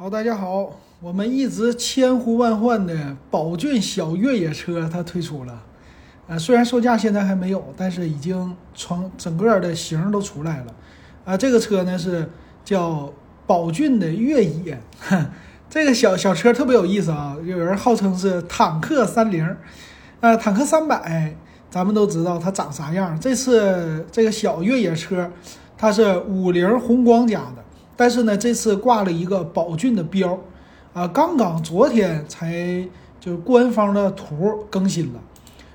好，大家好，我们一直千呼万唤的宝骏小越野车它推出了，虽然售价现在还没有，但是已经从整个的型都出来了。这个车呢是叫宝骏的越野，这个小车特别有意思啊，有人号称是坦克30，坦克300，咱们都知道它长啥样。这次这个小越野车它是50红光甲的，但是呢这次挂了一个宝骏的标啊，刚昨天才就是官方的图更新了。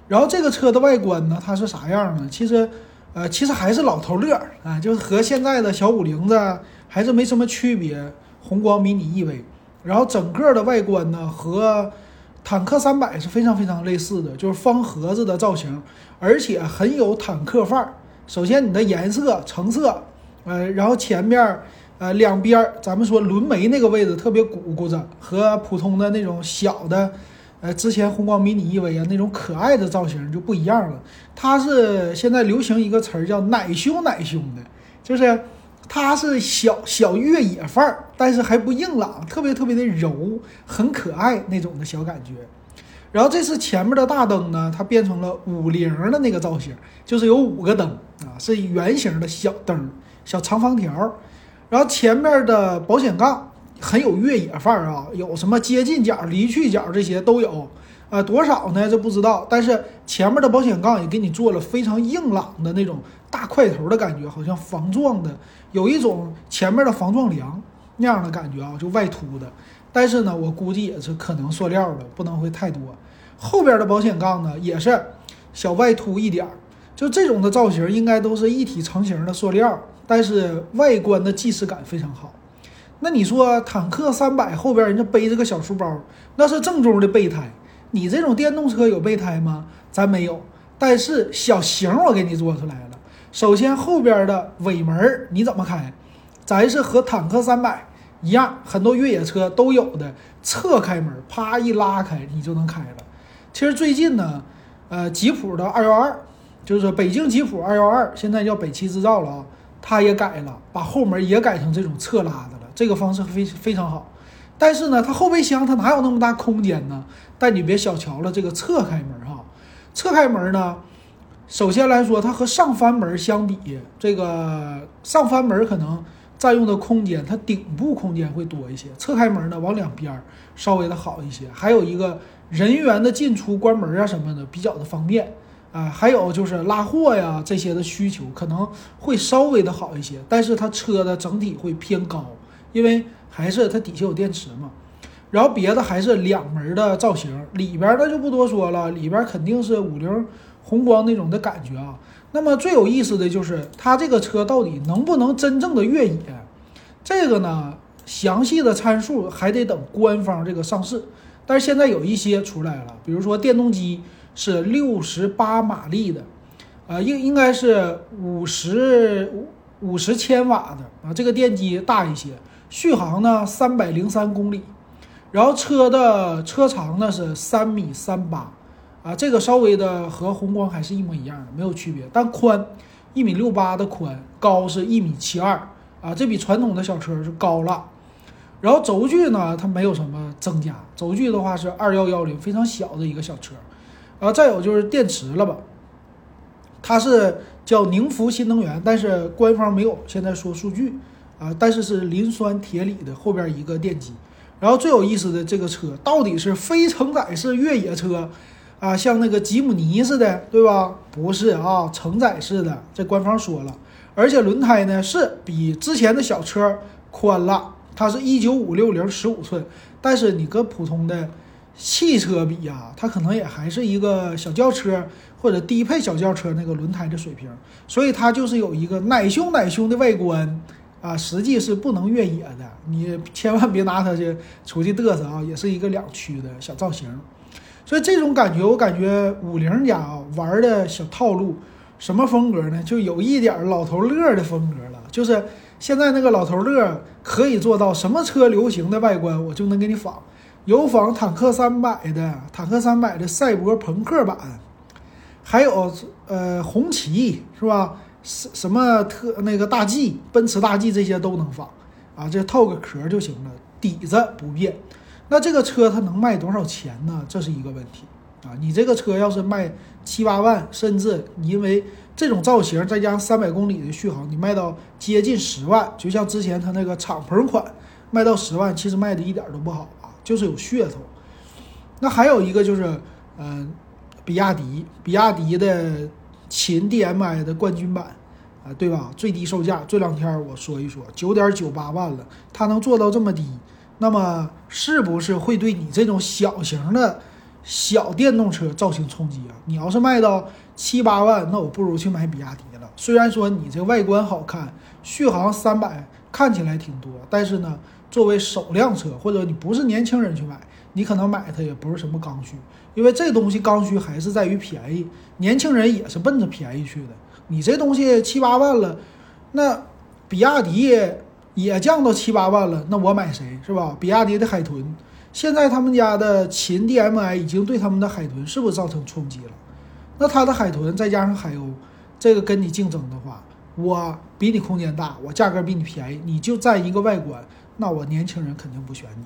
然后这个车的外观呢它是啥样呢？其实还是老头乐啊，就是和现在的小550子还是没什么区别，宏光迷你E-Way。然后整个的外观呢和坦克300是非常非常类似的，就是方盒子的造型，而且很有坦克范儿。首先你的颜色成色，然后前面两边咱们说轮眉那个位置特别鼓着，和普通的那种小的之前宏光迷你E-Way那种可爱的造型就不一样了。它是现在流行一个词儿叫奶凶的，就是它是小越野范儿，但是还不硬朗，特别特别的柔，很可爱那种的小感觉。然后这次前面的大灯呢它变成了50的那个造型，就是有5个灯啊，是圆形的小灯，小长方条。然后前面的保险杠很有越野范儿啊，有什么接近角离去角这些都有，多少呢这不知道，但是前面的保险杠也给你做了非常硬朗的那种大块头的感觉，好像防撞的，有一种前面的防撞梁那样的感觉啊，就外凸的。但是呢我估计也是可能塑料的，不能会太多。后边的保险杠呢也是小外凸一点，就这种的造型应该都是一体成型的塑料，但是外观的既视感非常好。那你说坦克300后边人家背着个小书包，那是正宗的备胎，你这种电动车有备胎吗？咱没有，但是小型我给你做出来了。首先后边的尾门你怎么开，咱是和坦克300一样，很多越野车都有的侧开门，啪一拉开你就能开了。其实最近呢吉普的212，就是北京吉普212，现在叫北汽制造了啊，它也改了，把后门也改成这种侧拉的了，这个方式非常好。但是呢它后备箱它哪有那么大空间呢？但你别小瞧了这个侧开门哈。侧开门呢首先来说它和上翻门相比，这个上翻门可能占用的空间它顶部空间会多一些，侧开门呢往两边稍微的好一些，还有一个人员的进出关门啊什么的比较的方便啊，还有就是拉货呀这些的需求可能会稍微的好一些，但是它车的整体会偏高，因为还是它底下有电池嘛。然后别的还是两门的造型，里边的就不多说了，里边肯定是50宏光那种的感觉啊。那么最有意思的就是它这个车到底能不能真正的越野，这个呢详细的参数还得等官方这个上市，但是现在有一些出来了，比如说电动机是68马力的，应该是50千瓦的啊，这个电机大一些，续航呢303公里，然后车的车长呢是3.38米啊，这个稍微的和宏光还是一模一样的，没有区别，但宽1.68米的宽，高是1.72米啊，这比传统的小车是高了。然后轴距呢它没有什么增加，轴距的话是2110，非常小的一个小车。再有就是电池了吧，它是叫宁福新能源，但是官方没有现在说数据啊，但是是磷酸铁锂的后边一个电机。然后最有意思的这个车到底是非承载式越野车啊，像那个吉姆尼似的对吧？不是啊，承载式的，这官方说了。而且轮胎呢是比之前的小车宽了，它是195/60 15寸，但是你跟普通的汽车比啊，它可能也还是一个小轿车或者低配小轿车那个轮胎的水平，所以它就是有一个奶凶的外观啊，实际是不能越野的，你千万别拿它去出去嘚瑟啊，也是一个两驱的小造型。所以这种感觉我感觉50家啊玩的小套路什么风格呢？就有一点老头乐的风格了，就是现在那个老头乐可以做到什么车流行的外观我就能给你仿，有仿坦克300的赛博朋克版，还有红旗是吧，什么那个大 G 奔驰大 G 这些都能仿啊，这套个壳就行了，底子不变。那这个车它能卖多少钱呢？这是一个问题啊！你这个车要是卖7-8万，甚至你因为这种造型再加上300公里的续航，你卖到接近10万，就像之前它那个敞篷款卖到10万，其实卖的一点都不好啊，就是有噱头。那还有一个就是比亚迪的秦 DMI 的冠军版啊，对吧？最低售价，这两天我说一说，9.98万了，它能做到这么低，那么是不是会对你这种小型的小电动车造成冲击啊？你要是卖到7-8万，那我不如去买比亚迪了。虽然说你这外观好看，续航300看起来挺多，但是呢，作为首辆车或者你不是年轻人去买，你可能买它也不是什么刚需，因为这东西刚需还是在于便宜，年轻人也是奔着便宜去的。你这东西7-8万了，那比亚迪也降到7-8万了，那我买谁是吧？比亚迪的海豚，现在他们家的秦 DMI 已经对他们的海豚是不是造成冲击了？那他的海豚再加上海鸥，这个跟你竞争的话，我比你空间大，我价格比你便宜，你就占一个外观，那我年轻人肯定不选你。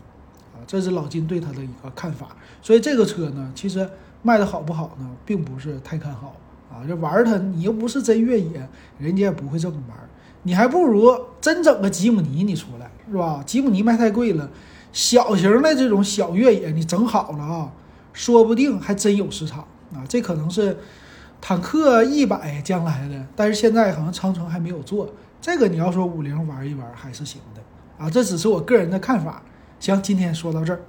这是老金对他的一个看法，所以这个车呢，其实卖的好不好呢，并不是太看好啊。就玩它，你又不是真越野，人家也不会这么玩，你还不如真整个吉姆尼你出来，是吧？吉姆尼卖太贵了，小型的这种小越野你整好了啊，说不定还真有市场啊。这可能是坦克100将来的，但是现在好像长城还没有做这个。你要说50玩一玩还是行的啊，这只是我个人的看法。行，今天说到这儿。